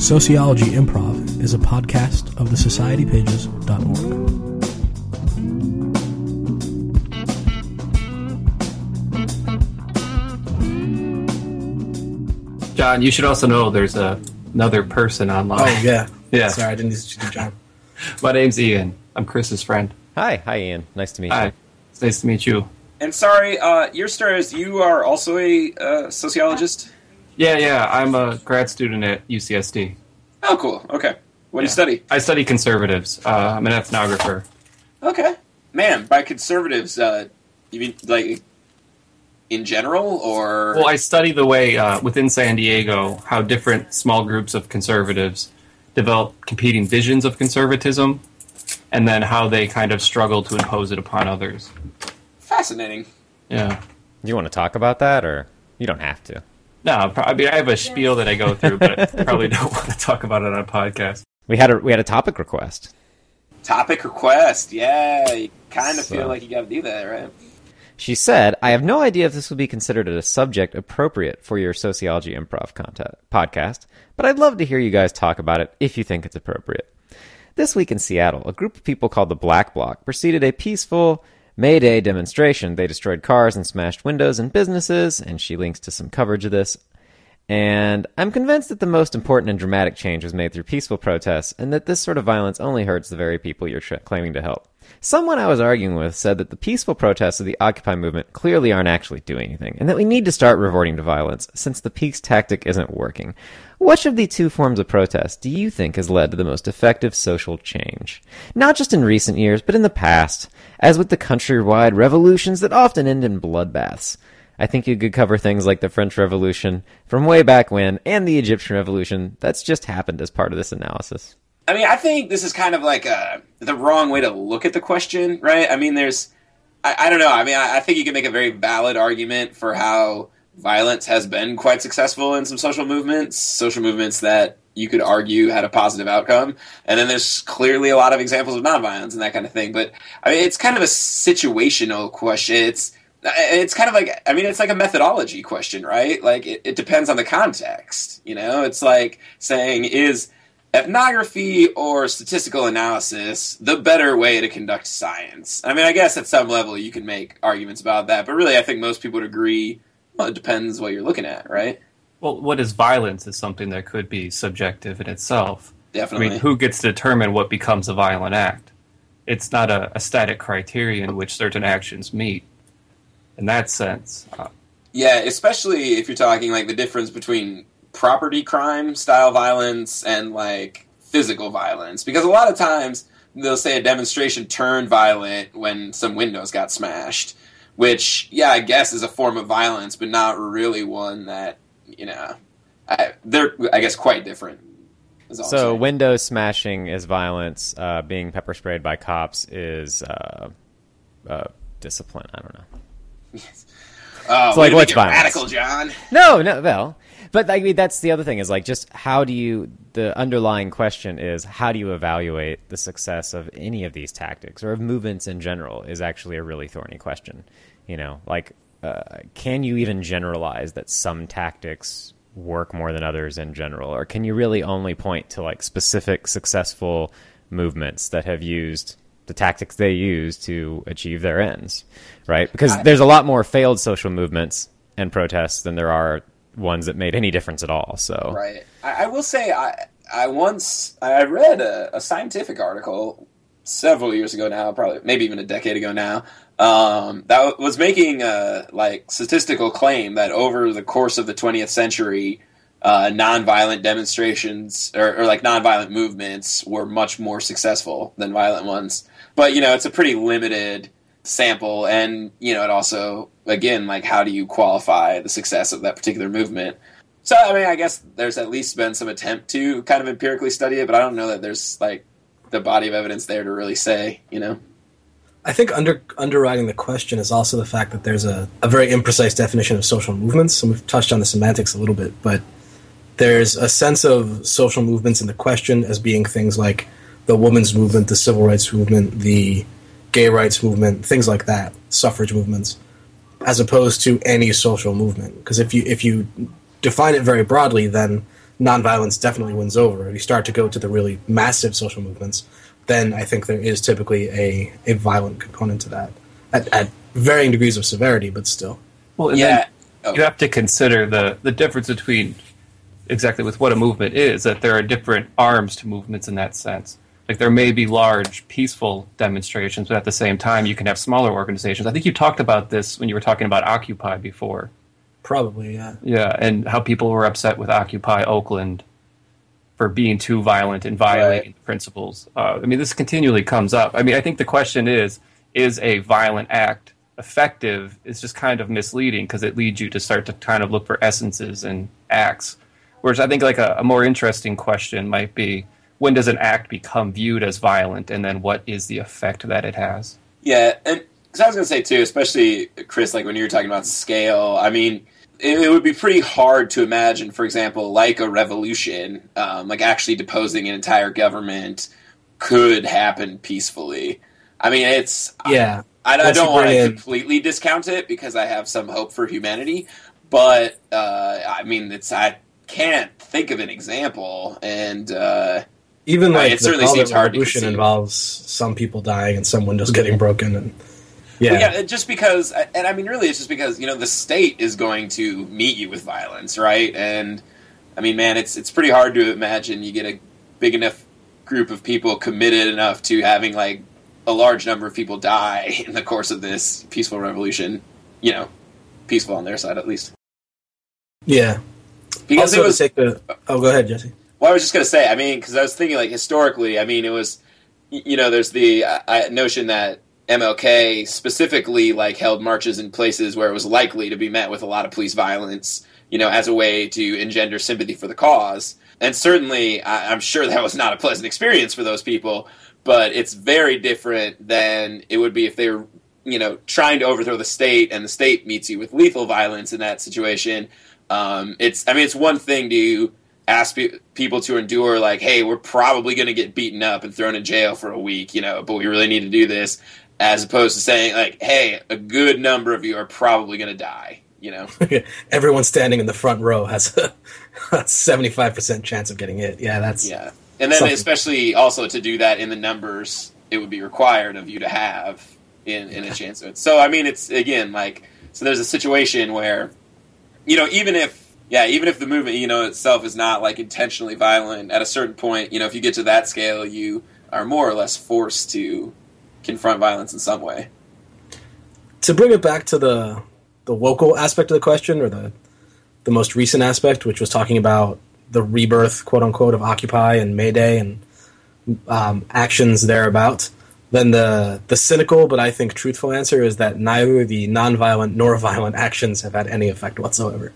Sociology Improv is a podcast of thesocietypages.org. John, you should also know there's another person online. Oh, yeah. Yeah. Sorry, I didn't listen to you, John. My name's Ian. I'm Chris's friend. Hi, Ian. Nice to meet you. Hi. It's nice to meet you. And sorry, your story is you are also a sociologist? Yeah. I'm a grad student at UCSD. Oh, cool. Okay. What do you study? I study conservatives. I'm an ethnographer. Okay. Man, by conservatives, you mean like... in general, or... Well, I study the way, within San Diego, how different small groups of conservatives develop competing visions of conservatism, and then how they kind of struggle to impose it upon others. Fascinating. Yeah. Do you want to talk about that, or you don't have to? No, I mean, I have a spiel that I go through, but I probably don't want to talk about it on a podcast. We had a topic request. Topic request, yeah. You kind of feel like you got to do that, right? She said, I have no idea if this would be considered a subject appropriate for your Sociology Improv podcast, but I'd love to hear you guys talk about it if you think it's appropriate. This week in Seattle, a group of people called the Black Bloc preceded a peaceful May Day demonstration. They destroyed cars and smashed windows and businesses, and she links to some coverage of this. And I'm convinced that the most important and dramatic change was made through peaceful protests, and that this sort of violence only hurts the very people you're claiming to help. Someone I was arguing with said that the peaceful protests of the Occupy movement clearly aren't actually doing anything, and that we need to start resorting to violence, since the peace tactic isn't working. Which of the two forms of protest do you think has led to the most effective social change? Not just in recent years, but in the past, as with the countrywide revolutions that often end in bloodbaths. I think you could cover things like the French Revolution from way back when, and the Egyptian Revolution that's just happened as part of this analysis. I mean, I think this is kind of like the wrong way to look at the question, right? I mean, there's... I don't know. I mean, I think you can make a very valid argument for how violence has been quite successful in some social movements that you could argue had a positive outcome. And then there's clearly a lot of examples of nonviolence and that kind of thing. But, I mean, it's kind of a situational question. It's kind of like... I mean, it's like a methodology question, right? Like, it depends on the context, you know? It's like saying, is... ethnography or statistical analysis the better way to conduct science? I mean, I guess at some level you can make arguments about that, but really I think most people would agree, well, it depends what you're looking at, right? Well, what is violence is something that could be subjective in itself. Definitely. I mean, who gets to determine what becomes a violent act? It's not a static criterion which certain actions meet. In that sense. Yeah, especially if you're talking like the difference between property crime style violence and like physical violence, because a lot of times they'll say a demonstration turned violent when some windows got smashed, which I guess is a form of violence, but not really one that they're I guess quite different. So window smashing is violence, being pepper sprayed by cops is discipline. I don't know. Yes. It's like what's violence? Radical, John. No, well. But I mean, that's the other thing is like just the underlying question is how do you evaluate the success of any of these tactics or of movements in general is actually a really thorny question. You know, like can you even generalize that some tactics work more than others in general? Or can you really only point to like specific successful movements that have used the tactics they use to achieve their ends, right? Because there's a lot more failed social movements and protests than there are ones that made any difference at all. So right. I will say I read a scientific article several years ago now, probably maybe even a decade ago now, that was making a like statistical claim that over the course of the 20th century, nonviolent demonstrations or like nonviolent movements were much more successful than violent ones. But it's a pretty limited sample, and it also again like how do you qualify the success of that particular movement? So I mean, I guess there's at least been some attempt to kind of empirically study it, but I don't know that there's like the body of evidence there to really say. I think underwriting the question is also the fact that there's a very imprecise definition of social movements, and we've touched on the semantics a little bit, but there's a sense of social movements in the question as being things like the women's movement, the civil rights movement, the gay rights movement, things like that, suffrage movements, as opposed to any social movement. Because if you define it very broadly, then nonviolence definitely wins over. If you start to go to the really massive social movements, then I think there is typically a violent component to that at varying degrees of severity, but still. Well, yeah. You have to consider the difference between exactly with what a movement is, that there are different arms to movements in that sense. Like there may be large, peaceful demonstrations, but at the same time you can have smaller organizations. I think you talked about this when you were talking about Occupy before. Probably, yeah. Yeah, and how people were upset with Occupy Oakland for being too violent and violating the principles. I mean, this continually comes up. I mean, I think the question is a violent act effective? Is just kind of misleading because it leads you to start to kind of look for essences and acts. Whereas I think like a more interesting question might be, when does an act become viewed as violent, and then what is the effect that it has? Yeah, and because I was going to say, too, especially, Chris, like when you were talking about scale, I mean, it would be pretty hard to imagine, for example, like a revolution, like actually deposing an entire government could happen peacefully. I mean, it's... Yeah. I don't want to completely discount it because I have some hope for humanity, but, I mean, I can't think of an example, and... Even like it certainly seems hard to conceive. Involves some people dying and some windows getting broken. And, yeah. Well, yeah, just because, and I mean, really, it's just because, you know, the state is going to meet you with violence, right? And, I mean, man, it's pretty hard to imagine you get a big enough group of people committed enough to having, like, a large number of people die in the course of this peaceful revolution. You know, peaceful on their side, at least. Yeah. Because also it was... go ahead, Jesse. Well, I was just going to say, I mean, because I was thinking, like, historically, I mean, it was, you know, there's the notion that MLK specifically, like, held marches in places where it was likely to be met with a lot of police violence, you know, as a way to engender sympathy for the cause. And certainly, I'm sure that was not a pleasant experience for those people, but it's very different than it would be if they were, you know, trying to overthrow the state and the state meets you with lethal violence in that situation. It's one thing to... ask people to endure, like, hey, we're probably going to get beaten up and thrown in jail for a week, you know, but we really need to do this, as opposed to saying, like, hey, a good number of you are probably going to die, you know? Everyone standing in the front row has a 75% chance of getting hit. Yeah, that's... Yeah. And then something. Especially also to do that in the numbers it would be required of you to have in a chance of it. So, I mean, it's, again, like, so there's a situation where, you know, even if the movement, you know, itself is not, like, intentionally violent, at a certain point, you know, if you get to that scale, you are more or less forced to confront violence in some way. To bring it back to the local aspect of the question, or the most recent aspect, which was talking about the rebirth, quote-unquote, of Occupy and May Day and actions thereabout, then the cynical but I think truthful answer is that neither the nonviolent nor violent actions have had any effect whatsoever.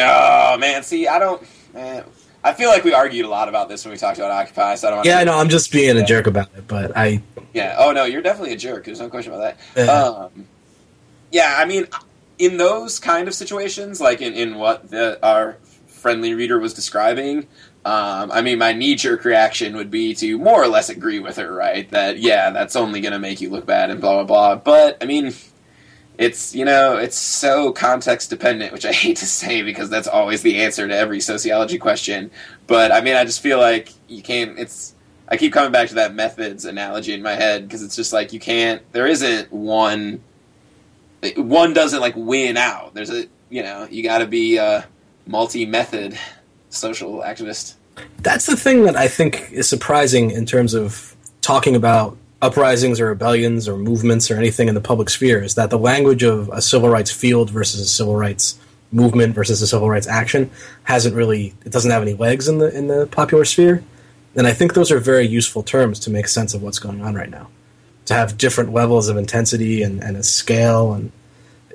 Oh, man, see, I feel like we argued a lot about this when we talked about Occupy, so I don't want to... Yeah, no, I'm just being a jerk about it, but I... Yeah, oh, no, you're definitely a jerk, there's no question about that. Yeah, I mean, in those kind of situations, like in what our friendly reader was describing, I mean, my knee-jerk reaction would be to more or less agree with her, right? That, yeah, that's only going to make you look bad and blah, blah, blah, but, I mean... It's, you know, it's so context-dependent, which I hate to say because that's always the answer to every sociology question. But, I mean, I just feel like you can't, I keep coming back to that methods analogy in my head because it's just like you can't, there isn't one doesn't, like, win out. There's you know, you got to be a multi-method social activist. That's the thing that I think is surprising in terms of talking about uprisings or rebellions or movements or anything in the public sphere is that the language of a civil rights field versus a civil rights movement versus a civil rights action doesn't have any legs in the popular sphere. And I think those are very useful terms to make sense of what's going on right now, to have different levels of intensity and a scale. And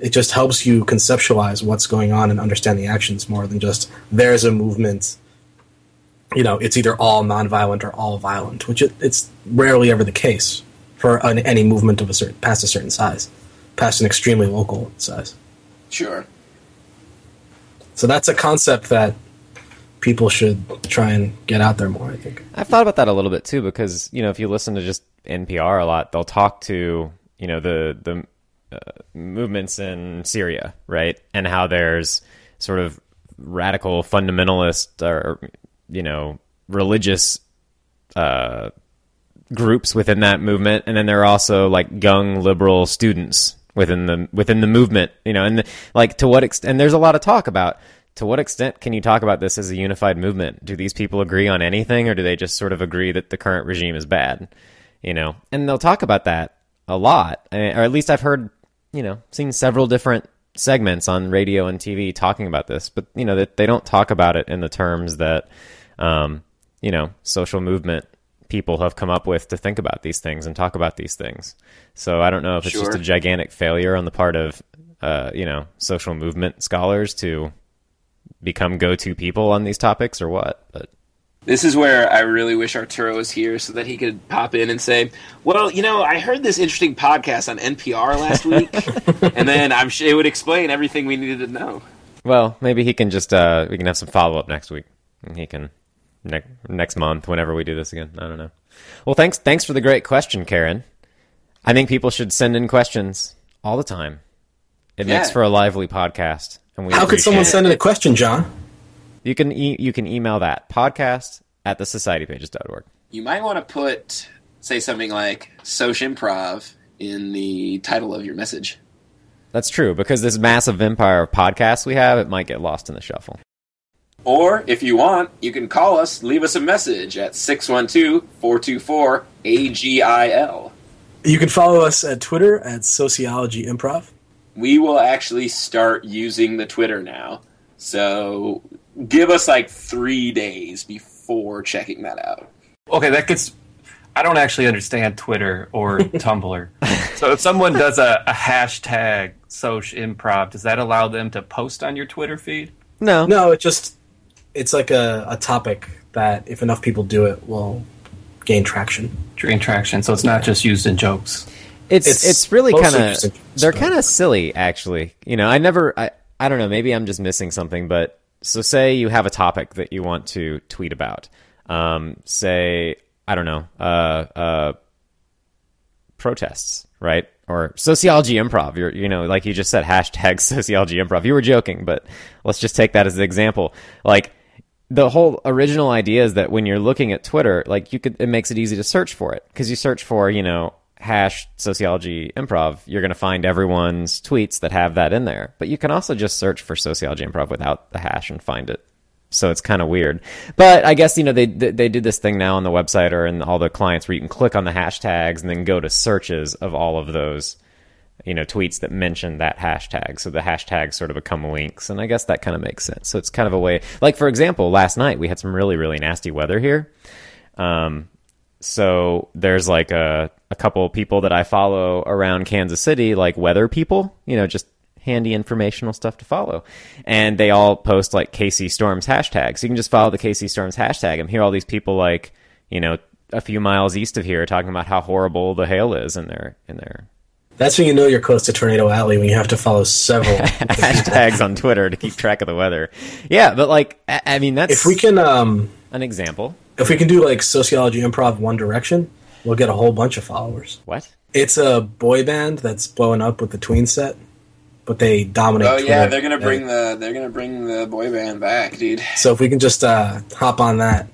it just helps you conceptualize what's going on and understand the actions more than just there's a movement. You know, it's either all nonviolent or all violent, which it's rarely ever the case for any movement of past a certain size, past an extremely local size. Sure. So that's a concept that people should try and get out there more, I think. I've thought about that a little bit, too, because, you know, if you listen to just NPR a lot, they'll talk to, you know, the movements in Syria, right? And how there's sort of radical fundamentalist or you know, religious groups within that movement, and then there are also like young liberal students within the movement, you know, and like to what extent, and there's a lot of talk about to what extent can you talk about this as a unified movement? Do these people agree on anything, or do they just sort of agree that the current regime is bad, you know? And they'll talk about that a lot, or at least I've heard, you know, seen several different segments on radio and TV talking about this, but you know, that they don't talk about it in the terms that, you know, social movement people have come up with to think about these things and talk about these things. So I don't know if it's just a gigantic failure on the part of, you know, social movement scholars to become go-to people on these topics or what, but. This is where I really wish Arturo was here so that he could pop in and say, well, you know, I heard this interesting podcast on NPR last week, and then I'm sure it would explain everything we needed to know. Well, maybe he can just, we can have some follow-up next week, and he can, next month, whenever we do this again. I don't know. Well, thanks for the great question, Karen. I think people should send in questions all the time. It makes for a lively podcast. And we How could someone send in a question, John? You can email that, podcast@thesocietypages.org. You might want to say something like "Soc Improv" in the title of your message. That's true, because this massive empire of podcasts we have, it might get lost in the shuffle. Or, if you want, you can call us, leave us a message at 612-424-AGIL. You can follow us at Twitter at Sociology Improv. We will actually start using the Twitter now, so give us like 3 days before checking that out. Okay, I don't actually understand Twitter or Tumblr. So if someone does a hashtag Soc Improv, does that allow them to post on your Twitter feed? No. No, it's like a topic that if enough people do it will gain traction. So it's not just used in jokes. It's really kind of, they're kind of silly actually. You know, I don't know, maybe I'm just missing something, but so say you have a topic that you want to tweet about. Say, I don't know, protests, right? Or sociology improv. You know, like you just said, hashtag sociology improv. You were joking, but let's just take that as the example. Like the whole original idea is that when you're looking at Twitter, like it makes it easy to search for it, because you search for, you know, hash sociology improv, you're going to find everyone's tweets that have that in there. But you can also just search for sociology improv without the hash and find it. So it's kind of weird. But I guess, you know, they did this thing now on the website or in all the clients where you can click on the hashtags and then go to searches of all of those, you know, tweets that mention that hashtag. So the hashtags sort of become links. And I guess that kind of makes sense. So it's kind of a way, like, for example, last night we had some really, really nasty weather here. So there's like a couple people that I follow around Kansas City, like weather people, you know, just handy informational stuff to follow. And they all post like KC Storms hashtags. So you can just follow the KC Storms hashtag and hear all these people like, you know, a few miles east of here talking about how horrible the hail is in their. That's when you know you're close to Tornado Alley, when you have to follow several hashtags on Twitter to keep track of the weather. Yeah, but like, I mean, that's if we can an example. If we can do like sociology improv One Direction, we'll get a whole bunch of followers. What? It's a boy band that's blowing up with the tween set, but they dominate. Oh yeah, Twitter. They're gonna bring the boy band back, dude. So if we can just hop on that,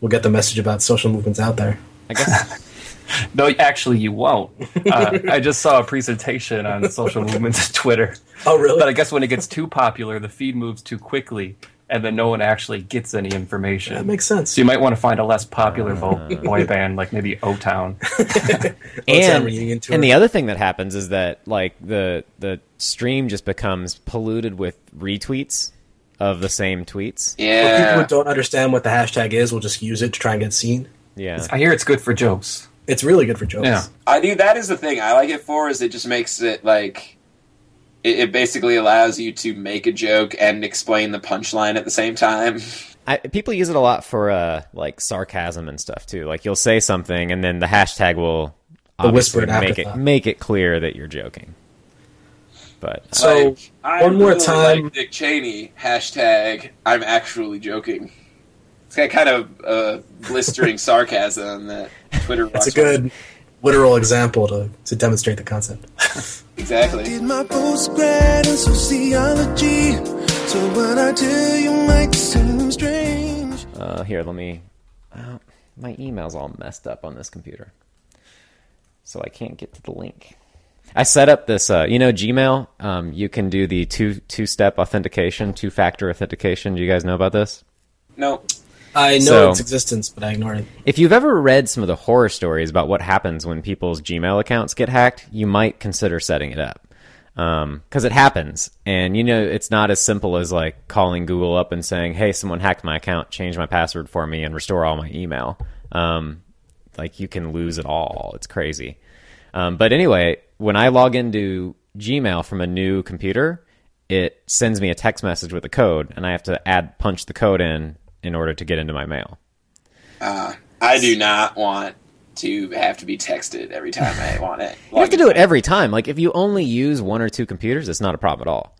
we'll get the message about social movements out there. I guess. No, actually, you won't. I just saw a presentation on social movements on Twitter. Oh, really? But I guess when it gets too popular, the feed moves too quickly, and then no one actually gets any information. That makes sense. So you might want to find a less popular boy band, like maybe O Town. And the other thing that happens is that like the stream just becomes polluted with retweets of the same tweets. Yeah. Well, people who don't understand what the hashtag is will just use it to try and get seen. Yeah. I hear it's good for jokes. It's really good for jokes. Yeah. I do. That is the thing I like it for, is it just makes it like, it basically allows you to make a joke and explain the punchline at the same time. People use it a lot for like sarcasm and stuff too. Like you'll say something and then the hashtag will make it clear that you're joking. But so like, one more time, like Dick Cheney hashtag I'm actually joking. It's got kind of blistering sarcasm that Twitter. That's a good literal example to demonstrate the concept. Exactly. I did my post-grad in sociology, so what I tell you might seem strange. Here, let me... my email's all messed up on this computer, so I can't get to the link. I set up this, Gmail. You can do the two-step authentication, two-factor authentication. Do you guys know about this? No. I know its existence, but I ignore it. If you've ever read some of the horror stories about what happens when people's Gmail accounts get hacked, you might consider setting it up. Because it happens. And, it's not as simple as, calling Google up and saying, hey, someone hacked my account, change my password for me, and restore all my email. You can lose it all. It's crazy. But anyway, when I log into Gmail from a new computer, it sends me a text message with a code, and I have to punch the code in order to get into my mail. I do not want to have to be texted every time I want it. You have to do it every time. If you only use one or two computers, it's not a problem at all.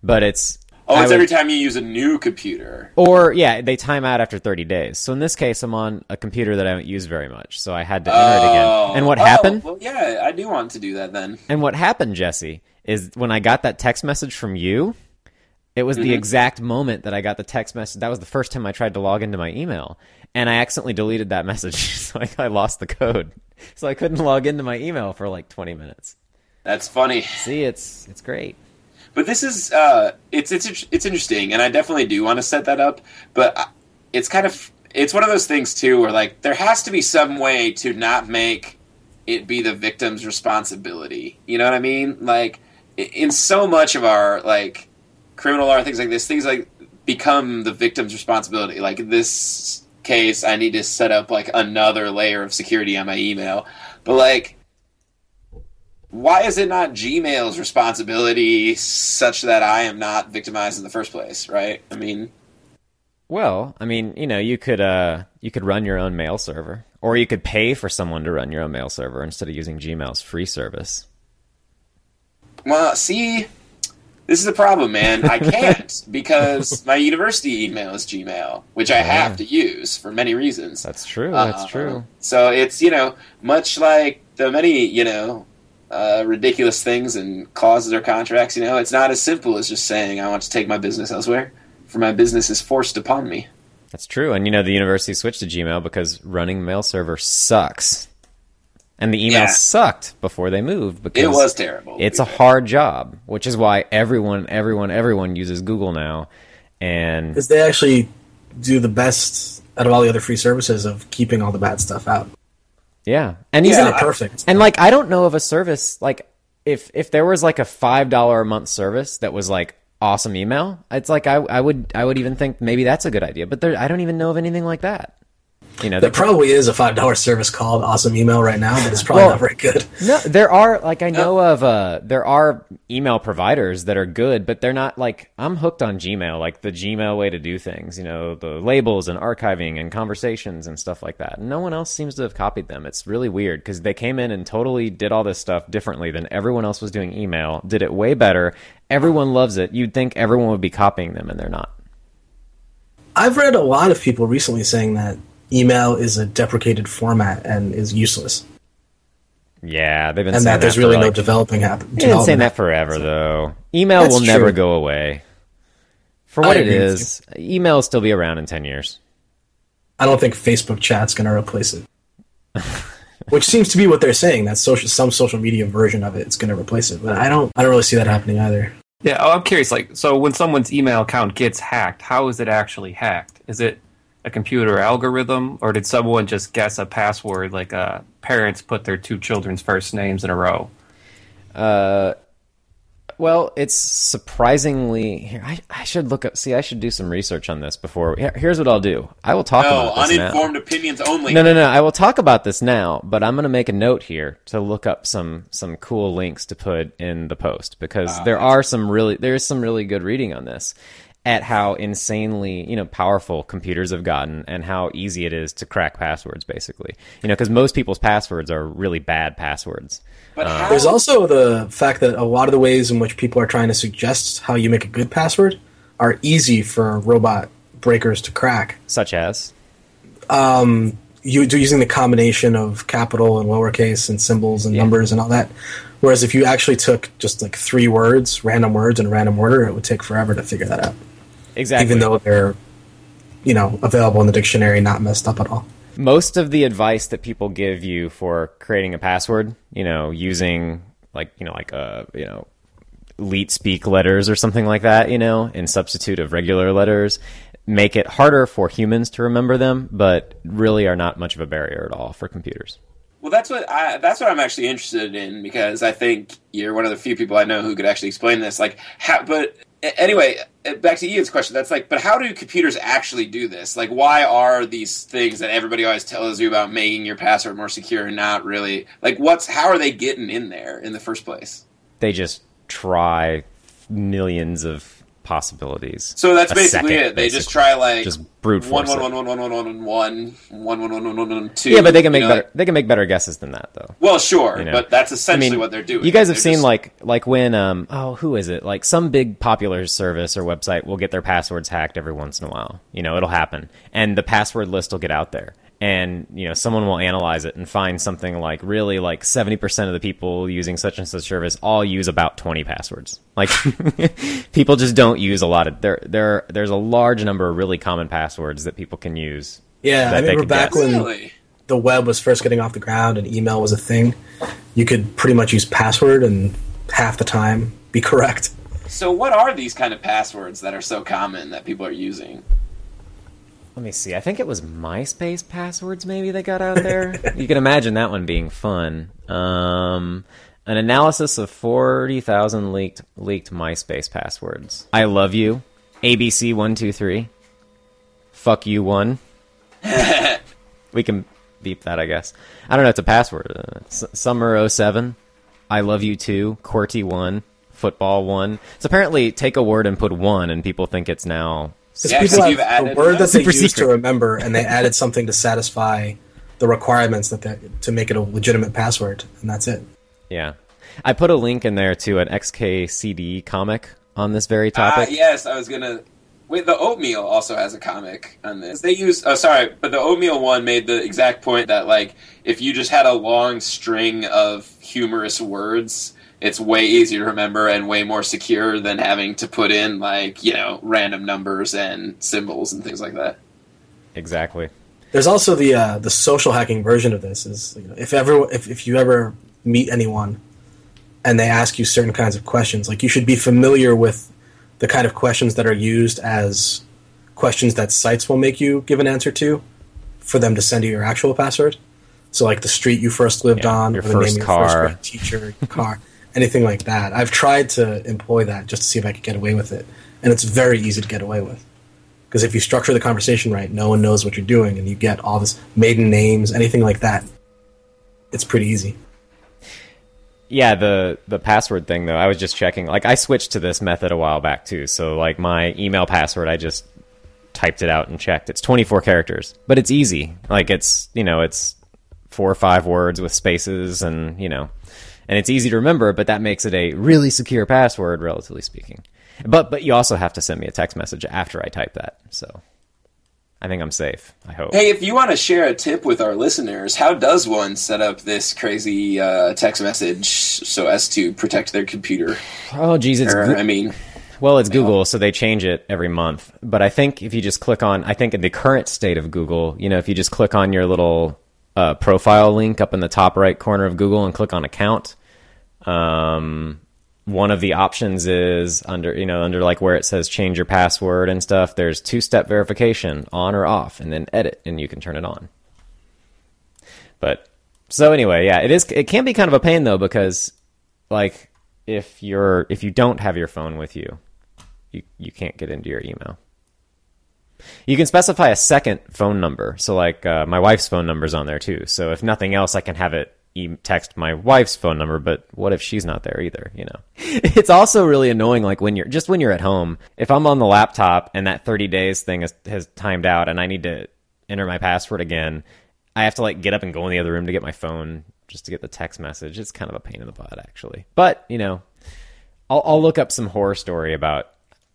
But it's... every time you use a new computer. Or, they time out after 30 days. So in this case, I'm on a computer that I don't use very much, so I had to enter it again. And what happened... Well, yeah, I do want to do that then. And what happened, Jesse, is when I got that text message from you, it was the exact moment that I got the text message. That was the first time I tried to log into my email. And I accidentally deleted that message, so I lost the code. So I couldn't log into my email for 20 minutes. That's funny. See, it's great. But this is it's interesting, and I definitely do want to set that up. But it's it's one of those things too, where there has to be some way to not make it be the victim's responsibility. You know what I mean? In so much of our criminal law, things like this, things become the victim's responsibility. Like this case, I need to set up another layer of security on my email, but why is it not Gmail's responsibility such that I am not victimized in the first place, right? You could run your own mail server, or you could pay for someone to run your own mail server instead of using Gmail's free service. Well, see, this is the problem, man. I can't because my university email is Gmail, which I have to use for many reasons. That's true. That's true. So it's, much like the many, ridiculous things and clauses or contracts, it's not as simple as just saying I want to take my business elsewhere, for my business is forced upon me. That's true. And the university switched to Gmail because running mail server sucks, and the email sucked before they moved because it was terrible. It's a hard job, which is why everyone uses Google now, and because they actually do the best out of all the other free services of keeping all the bad stuff out. Yeah. And isn't it perfect? And I don't know of a service, if there was a $5 a month service that was awesome email, it's I would even think maybe that's a good idea, but I don't even know of anything like that. There probably is a $5 service called Awesome Email right now, but it's probably not very good. No, there are there are email providers that are good, but they're not I'm hooked on Gmail, the Gmail way to do things, the labels and archiving and conversations and stuff like that. No one else seems to have copied them. It's really weird because they came in and totally did all this stuff differently than everyone else was doing email, did it way better. Everyone loves it. You'd think everyone would be copying them, and they're not. I've read a lot of people recently saying that email is a deprecated format and is useless. Yeah, they've been saying that. And there's really no developing happening. They've been saying that forever, though. Email will never go away. For what it is, email will still be around in 10 years. I don't think Facebook chat's going to replace it. Which seems to be what they're saying, that some social media version of it's going to replace it. But I don't really see that happening either. Yeah, I'm curious, so when someone's email account gets hacked, how is it actually hacked? Is it a computer algorithm, or did someone just guess a password parents put their two children's first names in a row? Well, it's surprisingly... I should look up... See, I should do some research on this before... Here's what I'll do. I will talk about this now. Uninformed opinions only. No. I will talk about this now, but I'm going to make a note here to look up some cool links to put in the post, because there is some really good reading on this, at how insanely, powerful computers have gotten and how easy it is to crack passwords, basically. Because most people's passwords are really bad passwords. But there's also the fact that a lot of the ways in which people are trying to suggest how you make a good password are easy for robot breakers to crack. Such as? You do using the combination of capital and lowercase and symbols and numbers and all that. Whereas if you actually took just three words, random words in a random order, it would take forever to figure that out. Exactly. Even though they're you know, available in the dictionary, not messed up at all. Most of the advice that people give you for creating a password, you know, using like leet speak letters or something like that, you know, in substitute of regular letters, make it harder for humans to remember them, but really are not much of a barrier at all for computers. Well, that's what I'm actually interested in, because I think you're one of the few people I know who could actually explain this. Like, how, but anyway, back to Ian's question. That's like, but how do computers actually do this? Like, why are these things that everybody always tells you about making your password more secure not really? Like, how are they getting in there in the first place? They just try millions of possibilities. So that's basically it. They just try like brute force 1 1 1 1 1 1 1 1 1 1 1 1 1 1 2. Yeah, but they can make better. They can make better guesses than that, though. Well, sure, but that's essentially what they're doing. You guys have seen like when who is it? Like some big popular service or website will get their passwords hacked every once in a while. You know, it'll happen, and the password list will get out there. And, you know, someone will analyze it and find something like really like 70% of the people using such and such service all use about 20 passwords. Like people just don't use a lot of there's a large number of really common passwords that people can use. Yeah, I remember back when the web was first getting off the ground and email was a thing, you could pretty much use password and half the time be correct. So what are these kind of passwords that are so common that people are using? Let me see. I think it was MySpace passwords maybe they got out there. You can imagine that one being fun. An analysis of 40,000 leaked MySpace passwords. I love you. ABC123. Fuck you one. We can beep that, I guess. I don't know. It's a password. Summer 07. I love you two. QWERTY one. Football one. So apparently take a word and put one and people think it's now... Because people have a word that they used to remember, and they added something to satisfy the requirements to make it a legitimate password, and that's it. Yeah. I put a link in there to an XKCD comic on this very topic. Yes, I was going to... Wait, the Oatmeal also has a comic on this. They use... Oh, sorry, but the Oatmeal one made the exact point that, like, if you just had a long string of humorous words... It's way easier to remember and way more secure than having to put in, like, you know, random numbers and symbols and things like that. Exactly. There's also the social hacking version of this is, you know, if you ever meet anyone and they ask you certain kinds of questions, like, you should be familiar with the kind of questions that are used as questions that sites will make you give an answer to for them to send you your actual password. So, like, the street you first lived on, or the name of your first grade teacher, your car. Anything like that. I've tried to employ that just to see if I could get away with it. And it's very easy to get away with. Because if you structure the conversation right, no one knows what you're doing, and you get all this maiden names, anything like that. It's pretty easy. Yeah, the password thing, though, I was just checking. Like, I switched to this method a while back, too. So, like, my email password, I just typed it out and checked. It's 24 characters. But it's easy. Like, it's, you know, it's 4 or 5 words with spaces and, you know... And it's easy to remember, but that makes it a really secure password, relatively speaking. But you also have to send me a text message after I type that. So I think I'm safe, I hope. Hey, if you want to share a tip with our listeners, how does one set up this crazy text message so as to protect their computer? Oh, geez, it's Google, so they change it every month. But I think if you just click on, I think in the current state of Google, you know, if you just click on your little profile link up in the top right corner of Google and click on account... one of the options is under like where it says change your password and stuff, there's 2-step verification on or off, and then edit and you can turn it on. But so anyway, yeah, it can be kind of a pain though, because like if you don't have your phone with you, you can't get into your email. You can specify a second phone number. So like my wife's phone number's on there too. So if nothing else, I can have it text my wife's phone number, but what if she's not there either, you know? It's also really annoying, like when you're at home, if I'm on the laptop and that 30 days thing has timed out and I need to enter my password again, I have to like get up and go in the other room to get my phone just to get the text message. It's kind of a pain in the butt, actually. But, you know, I'll look up some horror story about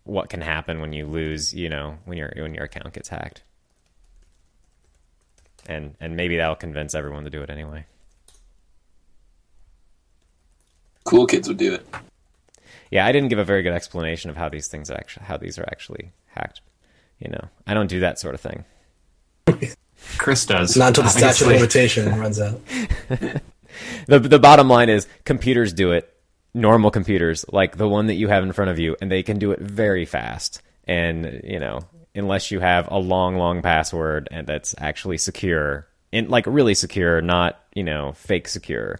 what can happen when you lose, you know, when your account gets hacked. And maybe that'll convince everyone to do it anyway. Cool kids would do it. Yeah, I didn't give a very good explanation of how these are actually hacked. You know, I don't do that sort of thing. Chris does. Not until the statute of limitation runs out. The bottom line is computers do it. Normal computers, like the one that you have in front of you, and they can do it very fast. And, you know, unless you have a long, long password and that's actually secure and like really secure, not, you know, fake secure.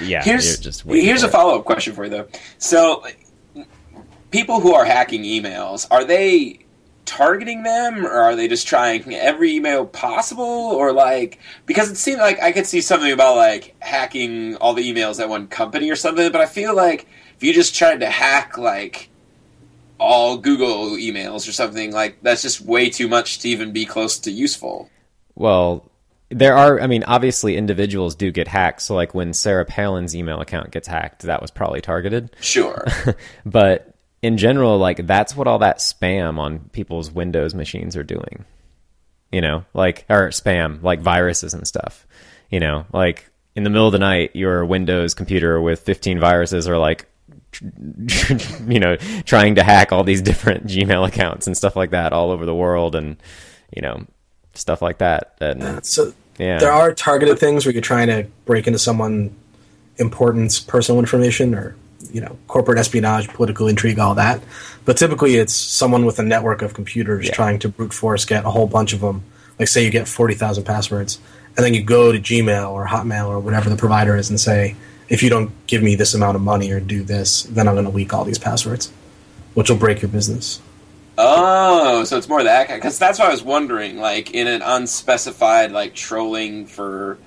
Yeah. Here's a follow-up question for you, though. So people who are hacking emails, are they targeting them, or are they just trying every email possible? Or like, because it seemed like I could see something about like hacking all the emails at one company or something, but I feel like if you just tried to hack like all Google emails or something, like that's just way too much to even be close to useful. Well, there are, I mean, obviously individuals do get hacked. So like when Sarah Palin's email account gets hacked, that was probably targeted. Sure. But in general, like, that's what all that spam on people's Windows machines are doing, you know, like, or spam, like viruses and stuff, you know, like in the middle of the night, your Windows computer with 15 viruses are like, you know, trying to hack all these different Gmail accounts and stuff like that all over the world and, you know, stuff like that. And, so yeah, there are targeted things where you're trying to break into someone's important personal information or, you know, corporate espionage, political intrigue, all that. But typically it's someone with a network of computers trying to brute force get a whole bunch of them. Like say you get 40,000 passwords, and then you go to Gmail or Hotmail or whatever the provider is and say, if you don't give me this amount of money or do this, then I'm going to leak all these passwords, which will break your business. Oh, so it's more that kind. Because that's what I was wondering, like in an unspecified like trolling for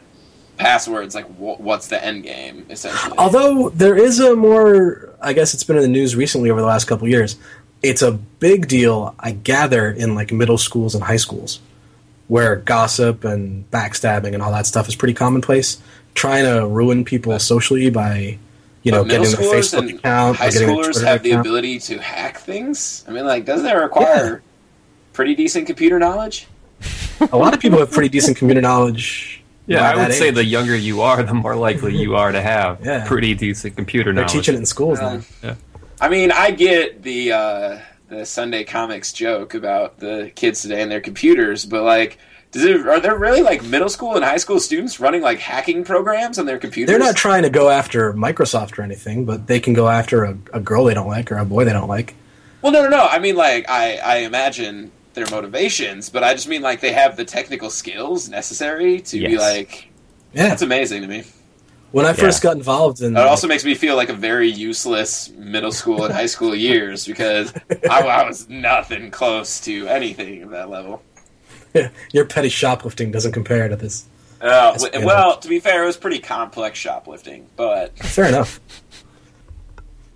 passwords, like what's the end game essentially? Although there is a more, I guess it's been in the news recently over the last couple of years. It's a big deal, I gather, in like middle schools and high schools, where gossip and backstabbing and all that stuff is pretty commonplace. Trying to ruin people socially by, you know, getting their Facebook account. High schoolers have the ability to hack things. I mean, like, doesn't that require pretty decent computer knowledge? A lot of people have pretty decent computer knowledge. Yeah, I would say the younger you are, the more likely you are to have pretty decent computer knowledge. They're teaching it in schools now. Yeah. I mean, I get the Sunday Comics joke about the kids today and their computers, but like, are there really like middle school and high school students running like hacking programs on their computers? They're not trying to go after Microsoft or anything, but they can go after a girl they don't like or a boy they don't like. Well, no. I mean, like, I imagine their motivations, but I just mean like they have the technical skills necessary to be like, that's amazing to me. When I first got involved in it, also makes me feel like a very useless middle school and high school years, because I was nothing close to anything at that level. Yeah, your petty shoplifting doesn't compare to this. Well, to be fair, it was pretty complex shoplifting, but fair enough.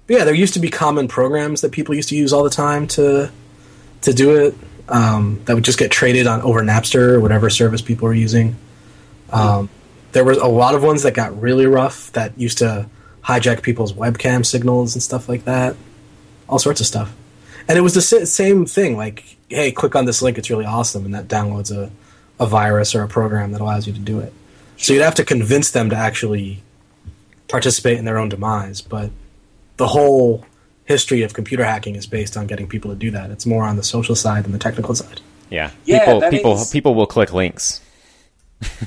But yeah, there used to be common programs that people used to use all the time to do it. That would just get traded on over Napster or whatever service people were using. There was a lot of ones that got really rough that used to hijack people's webcam signals and stuff like that. All sorts of stuff. And it was the same thing, like, hey, click on this link, it's really awesome, and that downloads a virus or a program that allows you to do it. So you'd have to convince them to actually participate in their own demise, but the whole history of computer hacking is based on getting people to do that. It's more on the social side than the technical side. Yeah. People will click links.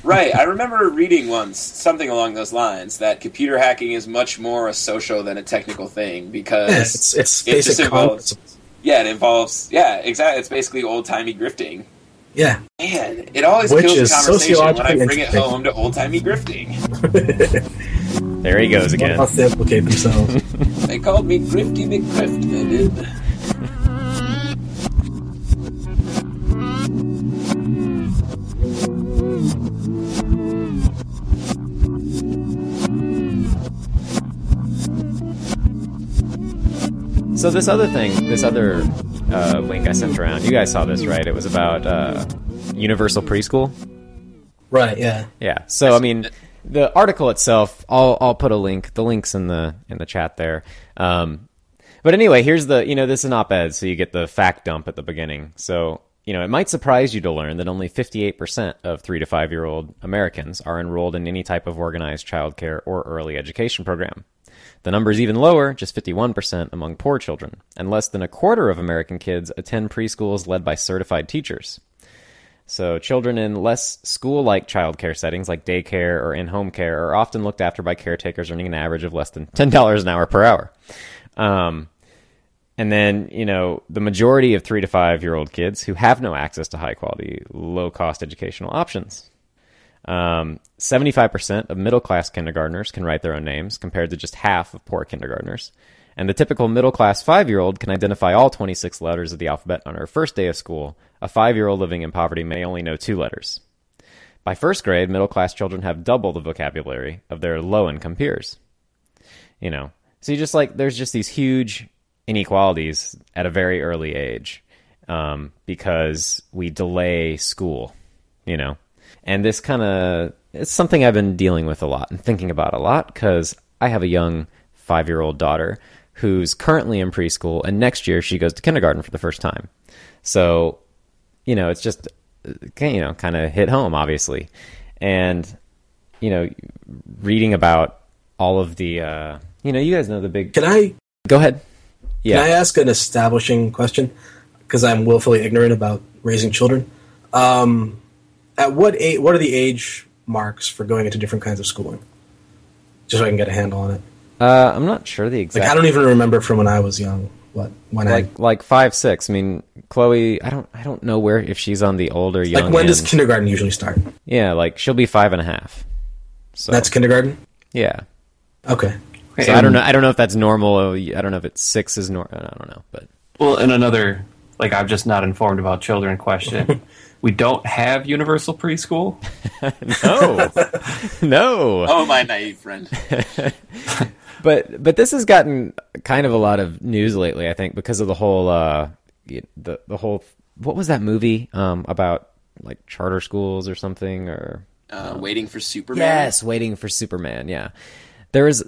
Right. I remember reading once something along those lines, that computer hacking is much more a social than a technical thing, because it's basic concepts. It involves, exactly. It's basically old-timey grifting. Yeah. Man, it always kills the conversation when I bring it home to old-timey grifting. There he goes again. Must implicate themselves. They called me Grifty McGrift, they did. So this other link I sent around, you guys saw this, right? It was about universal preschool. Right, yeah. Yeah, so I mean, the article itself, I'll put a link, the link's in the chat there. But anyway, here's this is an op-ed, so you get the fact dump at the beginning. So, you know, it might surprise you to learn that only 58% of 3 to 5-year-old Americans are enrolled in any type of organized childcare or early education program. The number is even lower, just 51% among poor children, and less than a quarter of American kids attend preschools led by certified teachers. So children in less school-like childcare settings, like daycare or in-home care, are often looked after by caretakers earning an average of less than $10 an hour per hour. And then, you know, the majority of 3 to 5 year old kids who have no access to high-quality, low-cost educational options. 75% of middle-class kindergartners can write their own names, compared to just half of poor kindergartners. And the typical middle-class 5-year-old can identify all 26 letters of the alphabet on her first day of school. A 5-year-old living in poverty may only know 2 letters. By first grade, middle-class children have double the vocabulary of their low-income peers. You know, so you just like, there's just these huge inequalities at a very early age, because we delay school, you know. And this kind of, it's something I've been dealing with a lot and thinking about a lot, because I have a young 5-year-old daughter who's currently in preschool, and next year she goes to kindergarten for the first time. So, you know, it's just, you know, kind of hit home, obviously. And, you know, reading about all of the, you know, you guys know the big... Can I... Go ahead. Yeah. Can I ask an establishing question? Because I'm willfully ignorant about raising children. At what age, what are the age marks for going into different kinds of schooling? Just so I can get a handle on it. I'm not sure the exact... Like, I don't even remember from when I was young. Like 5, 6. I mean, Chloe, I don't know where, if she's on the older, young... Like, when does kindergarten usually start? Yeah, like, she'll be 5.5. So that's kindergarten? Yeah. Okay. So I don't know if that's normal. I don't know if it's 6 is normal. I don't know, but... Well, and another, like, I'm just not informed about children question... We don't have universal preschool. No, no. Oh, my naive friend. But this has gotten kind of a lot of news lately, I think, because of the whole the whole what was that movie about, like, charter schools or something, or Waiting for Superman. Yes, Waiting for Superman. Yeah, there is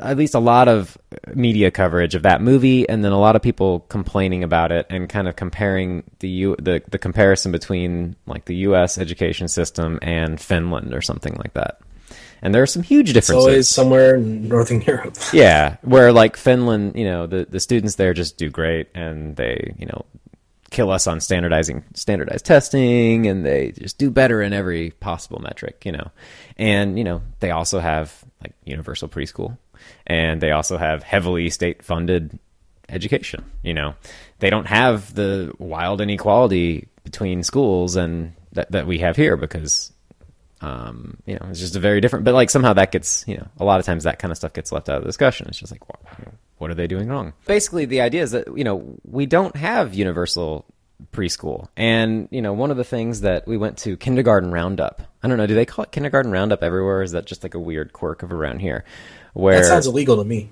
at least a lot of media coverage of that movie, and then a lot of people complaining about it and kind of comparing the comparison between, like, the U.S. education system and Finland or something like that. And there are some huge differences. It's always somewhere in Northern Europe. Yeah, where, like, Finland, you know, the students there just do great, and they, you know, kill us on standardized testing, and they just do better in every possible metric, you know. And, you know, they also have, like, universal preschool, and they also have heavily state-funded education, you know. They don't have the wild inequality between schools and that we have here, because, you know, it's just a very different... But, like, somehow that gets, you know, a lot of times that kind of stuff gets left out of the discussion. It's just like, what are they doing wrong? Basically, the idea is that, you know, we don't have universal preschool. And, you know, one of the things that we went to kindergarten roundup. I don't know, do they call it kindergarten roundup everywhere? Or is that just like a weird quirk of around here? Where that sounds illegal to me.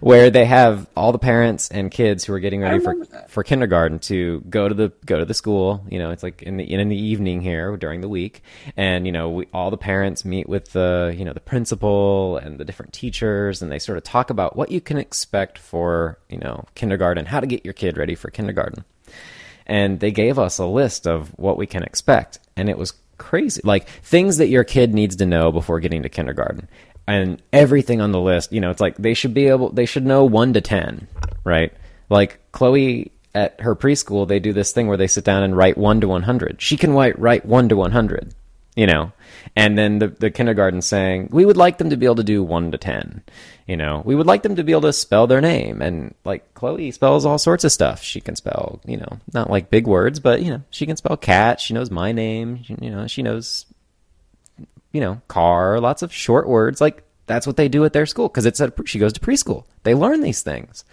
Where they have all the parents and kids who are getting ready for kindergarten to go to the school. You know, it's like in the evening here during the week, and, you know, all the parents meet with the, you know, the principal and the different teachers, and they sort of talk about what you can expect for, you know, kindergarten, how to get your kid ready for kindergarten. And they gave us a list of what we can expect, and it was crazy, like things that your kid needs to know before getting to kindergarten. And everything on the list, you know, it's like they should know 1 to 10, right? Like Chloe at her preschool, they do this thing where they sit down and write 1 to 100. She can write 1 to 100, you know. And then the kindergarten saying, we would like them to be able to do 1 to 10, you know. We would like them to be able to spell their name. And, like, Chloe spells all sorts of stuff. She can spell, you know, not like big words, but, you know, she can spell cat. She knows my name. You know, she knows, you know, car, lots of short words. Like, that's what they do at their school, because she goes to preschool. They learn these things.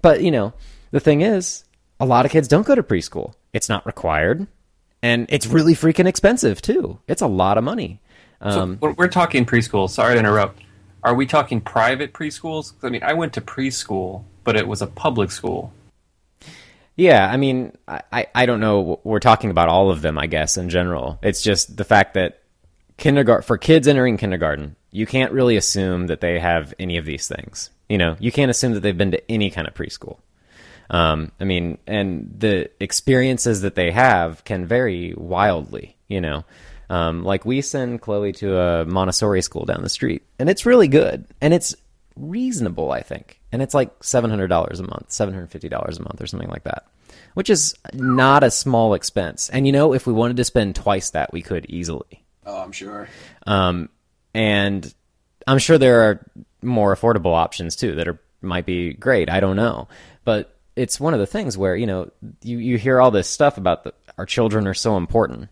But, you know, the thing is, a lot of kids don't go to preschool. It's not required, and it's really freaking expensive too. It's a lot of money. So we're talking preschool. Sorry to interrupt. Are we talking private preschools? I mean, I went to preschool, but it was a public school. Yeah, I mean, I don't know. We're talking about all of them, I guess, in general. It's just the fact that kindergarten, for kids entering kindergarten, you can't really assume that they have any of these things. You know, you can't assume that they've been to any kind of preschool. I mean, and the experiences that they have can vary wildly, you know. Like, we send Chloe to a Montessori school down the street, and it's really good, and it's reasonable, I think. And it's like $700 a month, $750 a month or something like that, which is not a small expense. And, you know, if we wanted to spend twice that, we could easily. Oh, I'm sure. And I'm sure there are more affordable options, too, that might be great. I don't know. But it's one of the things where, you know, you hear all this stuff about our children are so important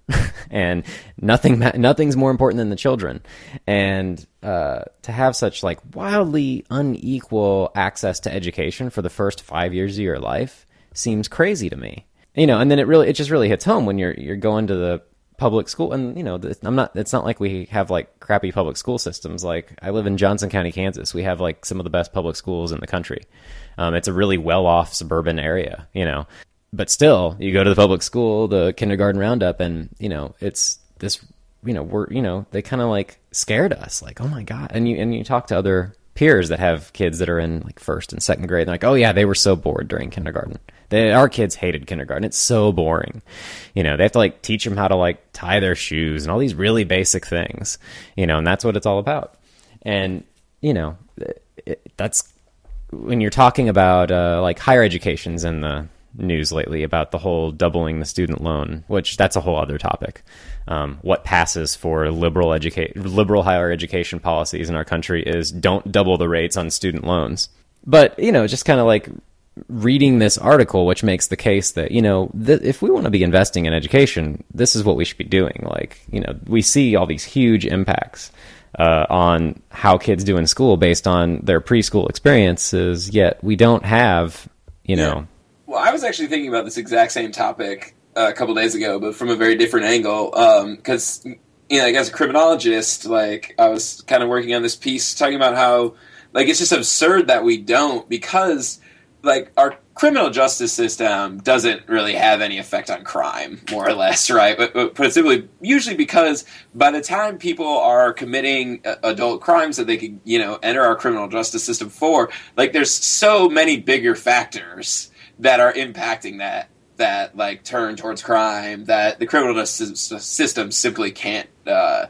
and nothing's more important than the children. And to have such like wildly unequal access to education for the first 5 years of your life seems crazy to me. You know, and then it just really hits home when you're going to the public school. And, you know, it's not like we have like crappy public school systems. Like I live in Johnson County, Kansas. We have like some of the best public schools in the country. It's a really well-off suburban area, you know. But still, you go to the public school, the kindergarten roundup, and, you know, it's this, you know, we're, you know, they kind of like scared us, like, oh my God. And you talk to other peers that have kids that are in like first and second grade, and like, oh yeah, they were so bored during kindergarten. Our kids hated kindergarten. It's so boring. You know, they have to like teach them how to like tie their shoes and all these really basic things, you know, and that's what it's all about. And, you know, that's when you're talking about like higher education's in the news lately about the whole doubling the student loan, which that's a whole other topic. What passes for liberal higher education policies in our country is don't double the rates on student loans. But, you know, just kind of like reading this article, which makes the case that, you know, if we want to be investing in education, this is what we should be doing. Like, you know, we see all these huge impacts on how kids do in school based on their preschool experiences, yet we don't have, you know... Yeah. Well, I was actually thinking about this exact same topic a couple days ago, but from a very different angle. Because, you know, like as a criminologist, like I was kind of working on this piece talking about how, like, it's just absurd that we don't, because, like, our criminal justice system doesn't really have any effect on crime, more or less, right? But simply, usually because by the time people are committing adult crimes that they could, you know, enter our criminal justice system for, like, there's so many bigger factors that are impacting that like turn towards crime that the criminal justice system simply can't do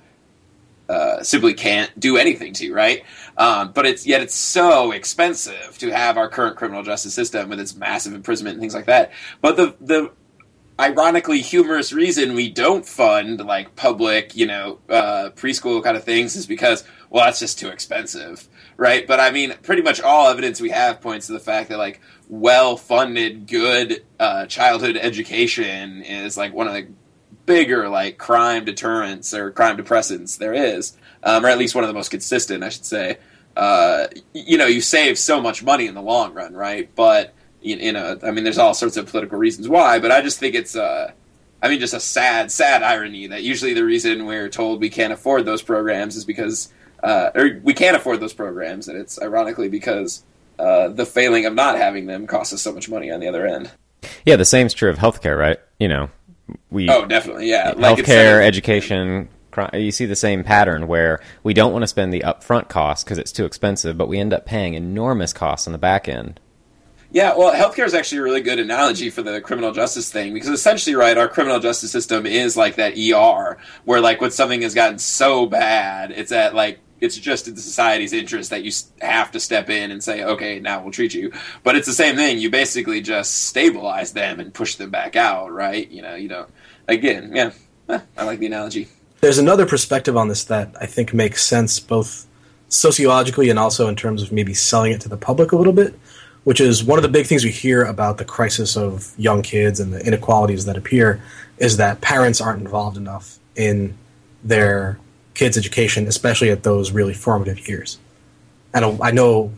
anything to, right? But it's so expensive to have our current criminal justice system with its massive imprisonment and things like that. But the ironically humorous reason we don't fund like public, you know, preschool kind of things is because, well, that's just too expensive, right? But I mean, pretty much all evidence we have points to the fact that like well-funded, good childhood education is like one of the bigger like crime deterrents or crime depressants there is, or at least one of the most consistent, I should say. You know, you save so much money in the long run, right? But you know, I mean, there's all sorts of political reasons why, but I just think it's just a sad, sad irony that usually the reason we're told we can't afford those programs is because, or we can't afford those programs, and it's ironically because the failing of not having them costs us so much money on the other end. Yeah, the same's true of healthcare, right? You know, oh, definitely, yeah. Healthcare, like education, you see the same pattern where we don't want to spend the upfront cost because it's too expensive, but we end up paying enormous costs on the back end. Yeah, well, healthcare is actually a really good analogy for the criminal justice thing, because essentially, right, our criminal justice system is like that ER, where like when something has gotten so bad, it's at like, it's just in society's interest that you have to step in and say, okay, now we'll treat you. But it's the same thing. You basically just stabilize them and push them back out, right? You know, you don't. Again, yeah, I like the analogy. There's another perspective on this that I think makes sense both sociologically and also in terms of maybe selling it to the public a little bit, which is one of the big things we hear about the crisis of young kids and the inequalities that appear is that parents aren't involved enough in their kids' education, especially at those really formative years. And I know,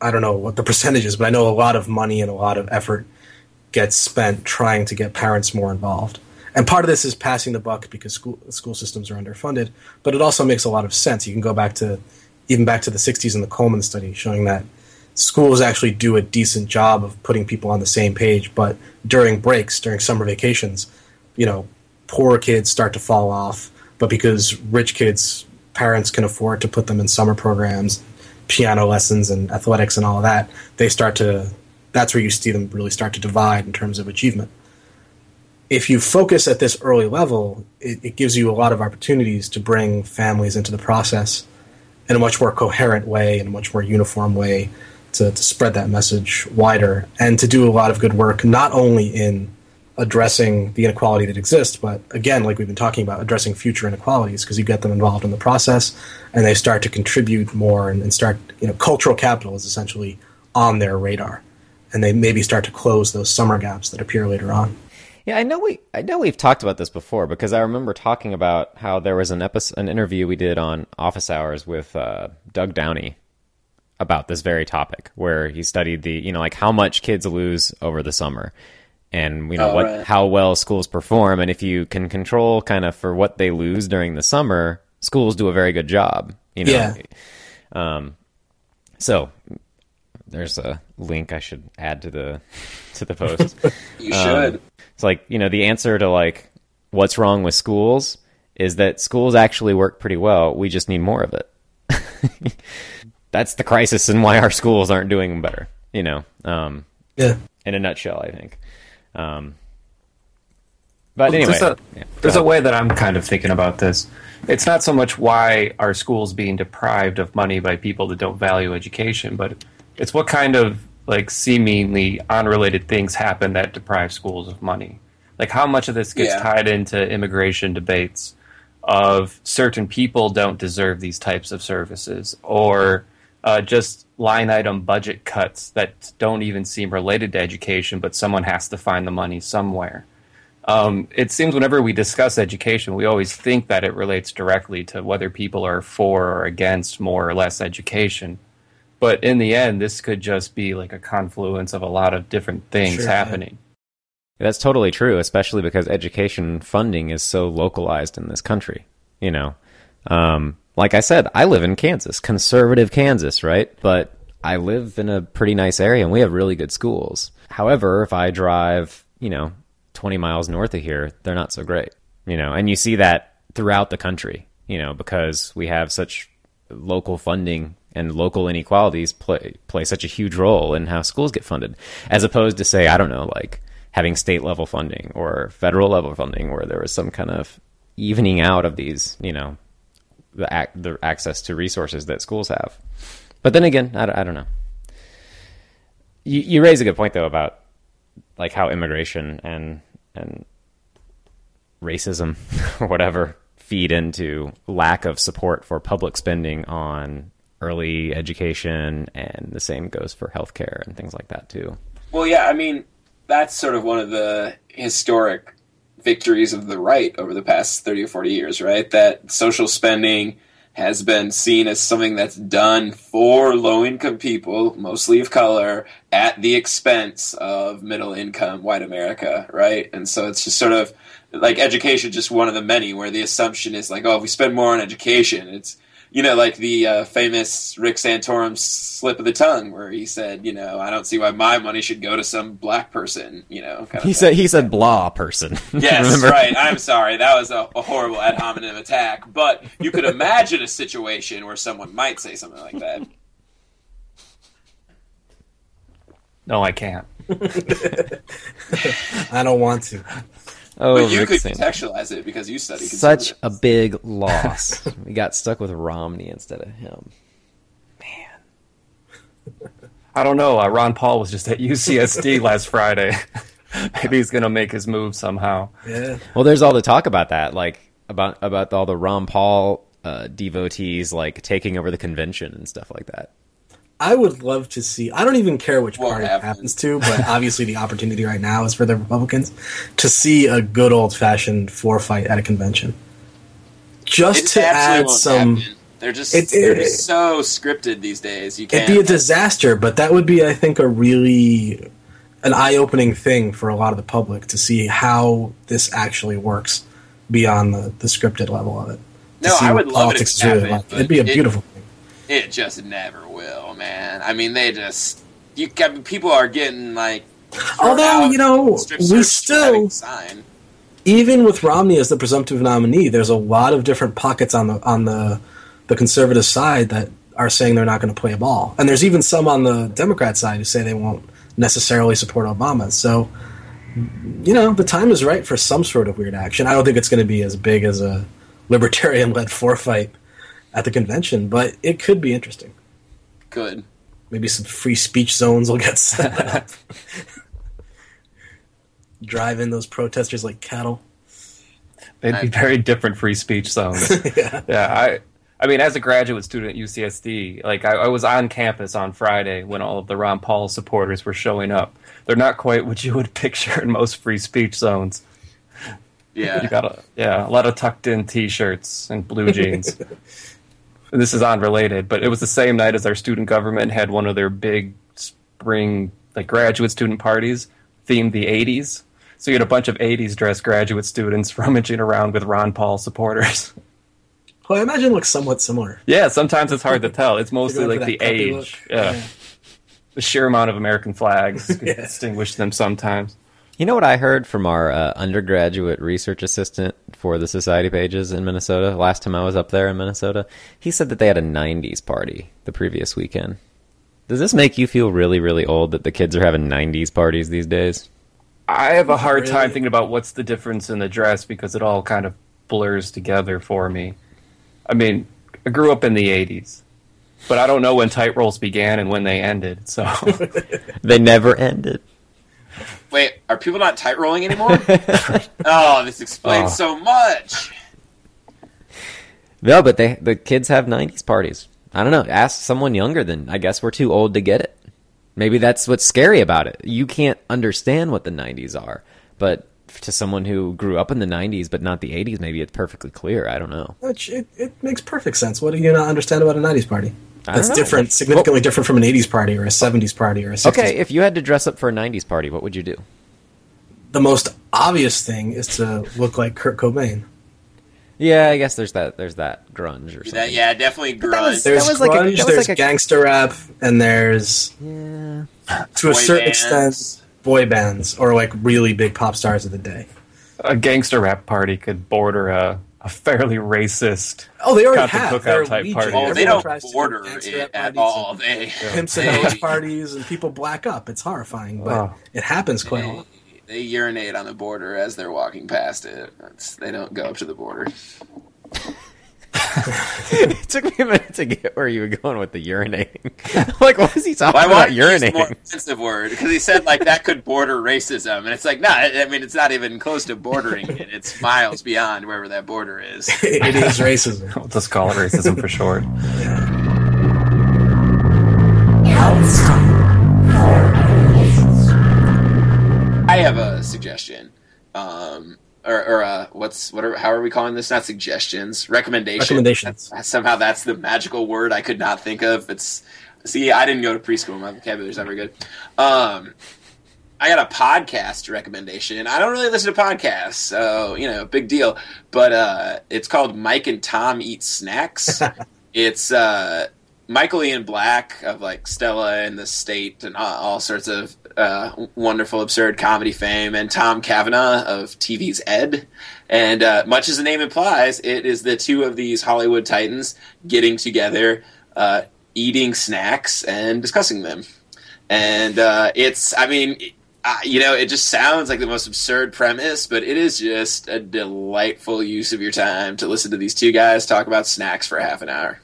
I don't know what the percentage is, but I know a lot of money and a lot of effort gets spent trying to get parents more involved. And part of this is passing the buck because school systems are underfunded, but it also makes a lot of sense. You can go back to the 60s and the Coleman study showing that schools actually do a decent job of putting people on the same page, but during breaks, during summer vacations, you know, poor kids start to fall off, but because rich kids' parents can afford to put them in summer programs, piano lessons and athletics and all of that, that's where you see them really start to divide in terms of achievement. If you focus at this early level, it gives you a lot of opportunities to bring families into the process in a much more coherent way, in a much more uniform way, to spread that message wider and to do a lot of good work, not only in addressing the inequality that exists, but again, like we've been talking about, addressing future inequalities, because you get them involved in the process and they start to contribute more and start, cultural capital is essentially on their radar, and they maybe start to close those summer gaps that appear later on. Yeah, I know we've talked about this before, because I remember talking about how there was an interview we did on Office Hours with Doug Downey about this very topic, where he studied the, how much kids lose over the summer, and how well schools perform, and if you can control kind of for what they lose during the summer, schools do a very good job. So there's a link I should add to the post. You should. It's like, the answer to like what's wrong with schools is that schools actually work pretty well. We just need more of it. That's the crisis and why our schools aren't doing better, in a nutshell, I think. But anyway, there's a way that I'm kind of thinking about this. It's not so much why are schools being deprived of money by people that don't value education, but it's what kind of like seemingly unrelated things happen that deprive schools of money. Like how much of this gets tied into immigration debates of certain people don't deserve these types of services, or just line item budget cuts that don't even seem related to education, but someone has to find the money somewhere. It seems whenever we discuss education, we always think that it relates directly to whether people are for or against more or less education. But in the end, this could just be like a confluence of a lot of different things happening. That's totally true, especially because education funding is so localized in this country. Like I said, I live in Kansas, conservative Kansas, right? But I live in a pretty nice area and we have really good schools. However, if I drive, 20 miles north of here, they're not so great, and you see that throughout the country, because we have such local funding and local inequalities play such a huge role in how schools get funded, as opposed to say, I don't know, like having state level funding or federal level funding where there was some kind of evening out of these, the access to resources that schools have. But then again, I don't know. You raise a good point though about like how immigration and racism or whatever feed into lack of support for public spending on early education, and the same goes for healthcare and things like that too. Well, yeah, I mean, that's sort of one of the historic victories of the right over the past 30 or 40 years, right? That social spending has been seen as something that's done for low-income people, mostly of color, at the expense of middle-income white America, right? And so it's just sort of like education, just one of the many, where the assumption is like, oh, if we spend more on education, it's, like the famous Rick Santorum slip of the tongue where he said, I don't see why my money should go to some black person, He said blah person. Yes, right. I'm sorry. That was a horrible ad hominem attack. But you could imagine a situation where someone might say something like that. No, I can't. I don't want to. Oh, but you could contextualize it because you study such a big loss. We got stuck with Romney instead of him. Man, I don't know. Ron Paul was just at UCSD last Friday. Maybe he's gonna make his move somehow. Yeah. Well, there's all the talk about that, like about all the Ron Paul devotees like taking over the convention and stuff like that. I would love to see. I don't even care which party it happens to, but obviously the opportunity right now is for the Republicans to see a good old-fashioned floor fight at a convention. Just to add some. Happen. They're just so scripted these days. It'd be a disaster, but that would be, I think, an eye-opening thing for a lot of the public to see how this actually works beyond the scripted level of it. No, I would love it. It'd be a beautiful thing. It just never will, man. I mean, people are getting like. Although we still, even with Romney as the presumptive nominee, there's a lot of different pockets on the conservative side that are saying they're not going to play ball, and there's even some on the Democrat side who say they won't necessarily support Obama. So, the time is right for some sort of weird action. I don't think it's going to be as big as a libertarian-led forefight at the convention, but it could be interesting. Good. Maybe some free speech zones will get set up. Drive in those protesters like cattle. They'd be very different free speech zones. I mean, as a graduate student at UCSD, like I was on campus on Friday when all of the Ron Paul supporters were showing up. They're not quite what you would picture in most free speech zones. Yeah, a lot of tucked-in T-shirts and blue jeans. This is unrelated, but it was the same night as our student government had one of their big spring graduate student parties themed the 80s. So you had a bunch of 80s-dressed graduate students rummaging around with Ron Paul supporters. Well, I imagine it looks somewhat similar. Yeah, sometimes it's hard to tell. It's mostly like the age. Yeah. The sheer amount of American flags can distinguish them sometimes. You know what I heard from our undergraduate research assistant for the Society Pages in Minnesota last time I was up there in Minnesota? He said that they had a 90s party the previous weekend. Does this make you feel really, really old that the kids are having 90s parties these days? I have a hard time thinking about what's the difference in the dress because it all kind of blurs together for me. I mean, I grew up in the 80s, but I don't know when tight rolls began and when they ended, so... They never ended. Wait, are people not tight rolling anymore? Oh, this explains so much. No, but the kids have 90s parties. I don't know. Ask someone younger than. I guess we're too old to get it. Maybe that's what's scary about it. You can't understand what the 90s are. But to someone who grew up in the 90s but not the 80s, maybe it's perfectly clear. I don't know. It makes perfect sense. What do you not understand about a 90s party? That's different, significantly different from an 80s party or a 70s party or a 60s party. If you had to dress up for a 90s party, what would you do? The most obvious thing is to look like Kurt Cobain. Yeah, I guess there's that grunge or something. Yeah, definitely grunge. There's gangster rap, and there's, to a certain extent, boy bands or like really big pop stars of the day. A gangster rap party could border a fairly racist. Oh, they already have. They're type party. Oh, they don't border it at all. They pimps and house parties and people black up. It's horrifying, but it happens quite a lot. They urinate on the border as they're walking past it. They don't go up to the border. It took me a minute to get where you were going with the urinating. I'm like, what is he talking about urinating? It's a more offensive word, because he said, that could border racism. And it's like, no, I mean, it's not even close to bordering it. It's miles beyond wherever that border is. It is racism. We'll just call it racism for short. I have a suggestion. How are we calling this? Not suggestions, recommendations. Somehow that's the magical word I could not think of. I didn't go to preschool. My vocabulary's never good. I got a podcast recommendation. I don't really listen to podcasts, so big deal. But it's called Mike and Tom Eat Snacks. It's Michael Ian Black of Stella and the State and all sorts of wonderful, absurd comedy fame, and Tom Cavanaugh of TV's Ed. And much as the name implies, it is the two of these Hollywood titans getting together, eating snacks, and discussing them. And it just sounds like the most absurd premise, but it is just a delightful use of your time to listen to these two guys talk about snacks for half an hour.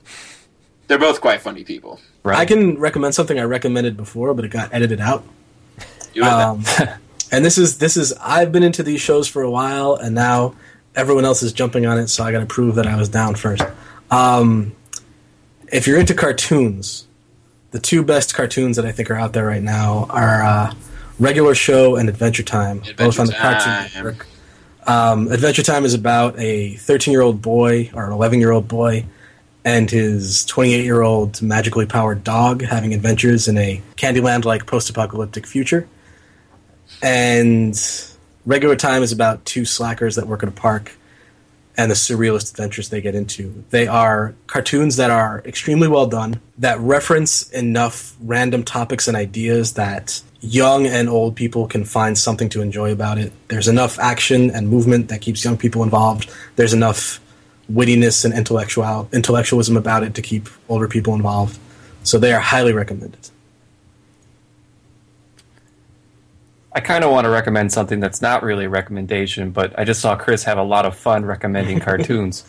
They're both quite funny people. Right. I can recommend something I recommended before, but it got edited out. And this is I've been into these shows for a while, and now everyone else is jumping on it, so I got to prove that I was down first. If you're into cartoons, the two best cartoons that I think are out there right now are Regular Show and Adventure Time, both on the Cartoon Network. Adventure Time is about a 13-year-old boy or an 11-year-old boy and his 28-year-old magically powered dog having adventures in a Candyland-like post-apocalyptic future. And Regular Time is about two slackers that work at a park and the surrealist adventures they get into. They are cartoons that are extremely well done, that reference enough random topics and ideas that young and old people can find something to enjoy about it. There's enough action and movement that keeps young people involved. There's enough wittiness and intellectualism about it to keep older people involved. So they are highly recommended. I kind of want to recommend something that's not really a recommendation, but I just saw Chris have a lot of fun recommending cartoons.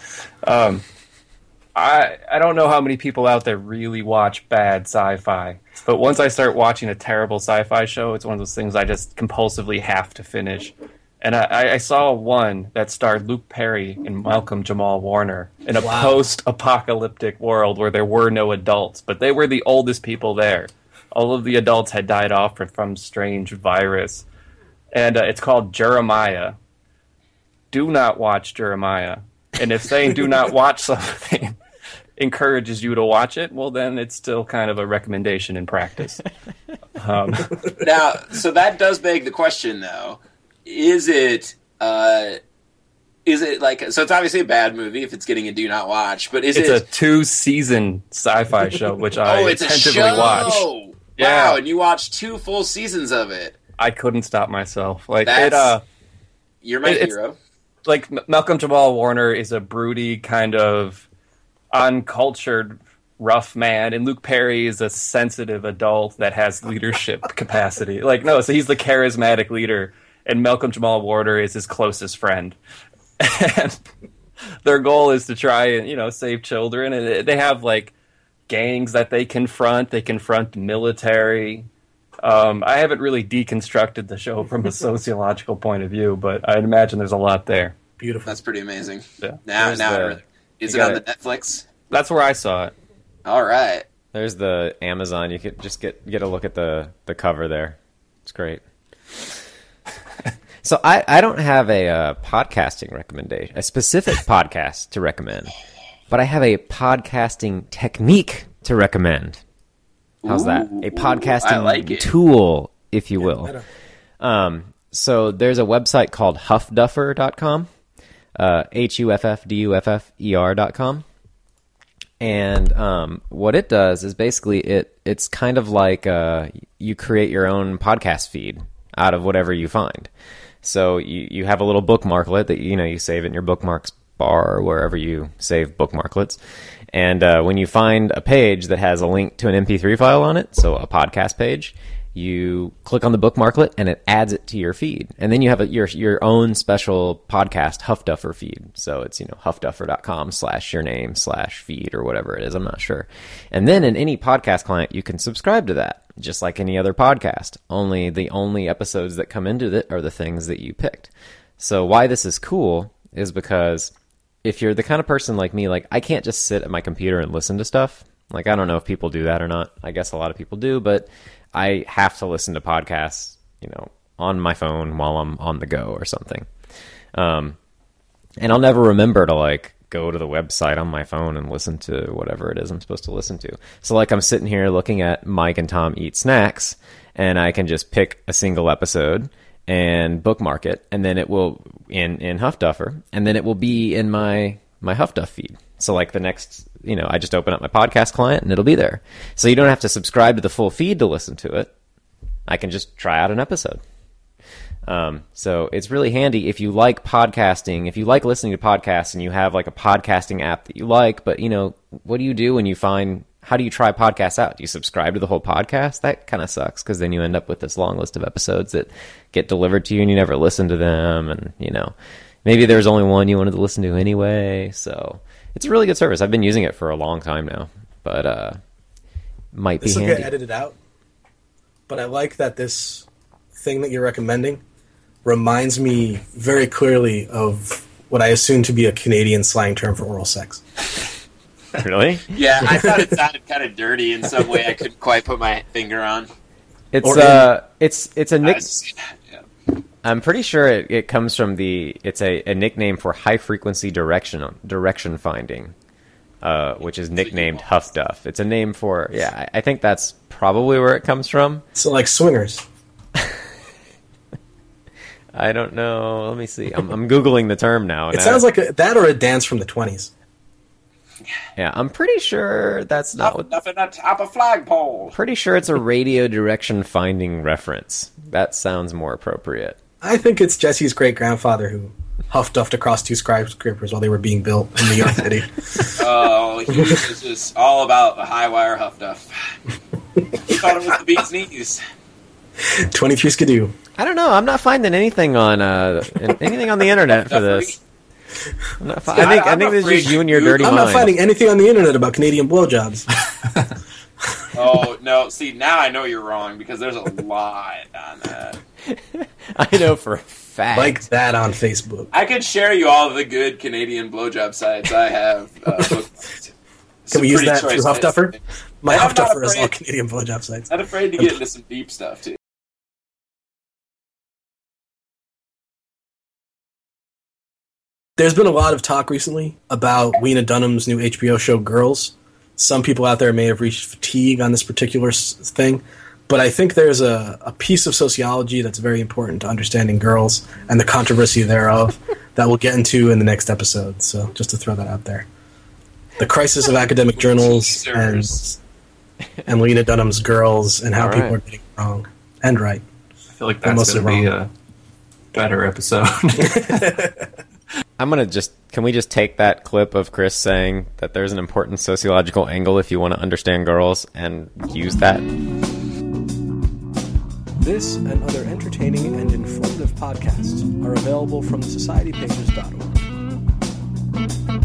I don't know how many people out there really watch bad sci-fi, but once I start watching a terrible sci-fi show, it's one of those things I just compulsively have to finish. And I saw one that starred Luke Perry and Malcolm Jamal Warner in a post-apocalyptic world where there were no adults, but they were the oldest people there. All of the adults had died off from strange virus. And it's called Jeremiah. Do not watch Jeremiah. And if saying do not watch something encourages you to watch it, well, then it's still kind of a recommendation in practice. Now, so that does beg the question, though. Is it like, so it's obviously a bad movie if it's getting a do not watch, but it's a 2-season sci-fi show, which I attentively watched. Wow, yeah. And you watched 2 full seasons of it. I couldn't stop myself. Like you're my hero. Like Malcolm Jamal Warner is a broody, kind of uncultured, rough man, and Luke Perry is a sensitive adult that has leadership capacity. Like, no, so he's the charismatic leader. And Malcolm Jamal Warner is his closest friend. And their goal is to try and, save children. And they have, like, gangs that they confront. They confront military. I haven't really deconstructed the show from a sociological point of view, but I'd imagine there's a lot there. Beautiful. That's pretty amazing. Yeah. Is it on the Netflix? That's where I saw it. All right. There's the Amazon. You could just get a look at the cover there. It's great. So I don't have a podcasting recommendation, a specific podcast to recommend, but I have a podcasting technique to recommend. How's that? A podcasting tool, if you will. So there's a website called HuffDuffer.com, HuffDuffer.com. And what it does is basically it's kind of like you create your own podcast feed out of whatever you find. So you have a little bookmarklet that, you save it in your bookmarks bar or wherever you save bookmarklets. And when you find a page that has a link to an MP3 file on it, so a podcast page, you click on the bookmarklet and it adds it to your feed. And then you have your own special podcast HuffDuffer feed. So it's, HuffDuffer.com/yourname/feed or whatever it is. I'm not sure. And then in any podcast client, you can subscribe to that, just like any other podcast. Only the only episodes that come into it are the things that you picked. So why this is cool is because if you're the kind of person like me, like I can't just sit at my computer and listen to stuff. Like I don't know if people do that or not. I guess a lot of people do, but I have to listen to podcasts, on my phone while I'm on the go or something. And I'll never remember to go to the website on my phone and listen to whatever it is I'm supposed to listen to. So I'm sitting here looking at Mike and Tom Eat Snacks, and I can just pick a single episode and bookmark it, and then it will in HuffDuffer, and then it will be in my HuffDuff feed. So the next, I just open up my podcast client and it'll be there. So you don't have to subscribe to the full feed to listen to it. I can just try out an episode. So it's really handy if you like podcasting, if you like listening to podcasts and you have a podcasting app that you like, but what do you do when you find, how do you try podcasts out? Do you subscribe to the whole podcast? That kind of sucks. 'Cause then you end up with this long list of episodes that get delivered to you and you never listen to them. And maybe there's only one you wanted to listen to anyway. So it's a really good service. I've been using it for a long time now, but, might be handy. This will get edited out, but I like that this thing that you're recommending reminds me very clearly of what I assume to be a Canadian slang term for oral sex. Really? Yeah, I thought it sounded kind of dirty in some way I couldn't quite put my finger on. It's a nickname. Yeah. I'm pretty sure it comes from a nickname for high frequency direction finding, which is nicknamed HuffDuff. It's a name for I think that's probably where it comes from. So swingers. I don't know. Let me see. I'm Googling the term now. It sounds like that or a dance from the 20s. Yeah, I'm pretty sure that's not what... Nothing on top of flagpole. Pretty sure it's a radio direction finding reference. That sounds more appropriate. I think it's Jesse's great-grandfather who huff-duffed across 2 skyscrapers while they were being built in New York City. Oh, he was just all about the high-wire huff-duff. He thought it was the bee's knees. 23 skidoo. I don't know. I'm not finding anything on the internet for this. I think this is just you and your dirty mind. I'm not finding anything on the internet about Canadian blowjobs. Oh, no. See, now I know you're wrong because there's a lot on that. I know for a fact. Like that on Facebook. I could share you all the good Canadian blowjob sites I have. Can we use that through HuffDuffer? My HuffDuffer is all Canadian blowjob sites. I'm not afraid to get into some deep stuff, too. There's been a lot of talk recently about Lena Dunham's new HBO show, Girls. Some people out there may have reached fatigue on this particular thing, but I think there's a piece of sociology that's very important to understanding Girls and the controversy thereof that we'll get into in the next episode. So just to throw that out there. The crisis of academic journals and Lena Dunham's Girls and how right. people are getting wrong and right. I feel like that's going to be a better episode. I'm going to just, can we just take that clip of Chris saying that there's an important sociological angle if you want to understand Girls and use that? This and other entertaining and informative podcasts are available from thesocietypages.org.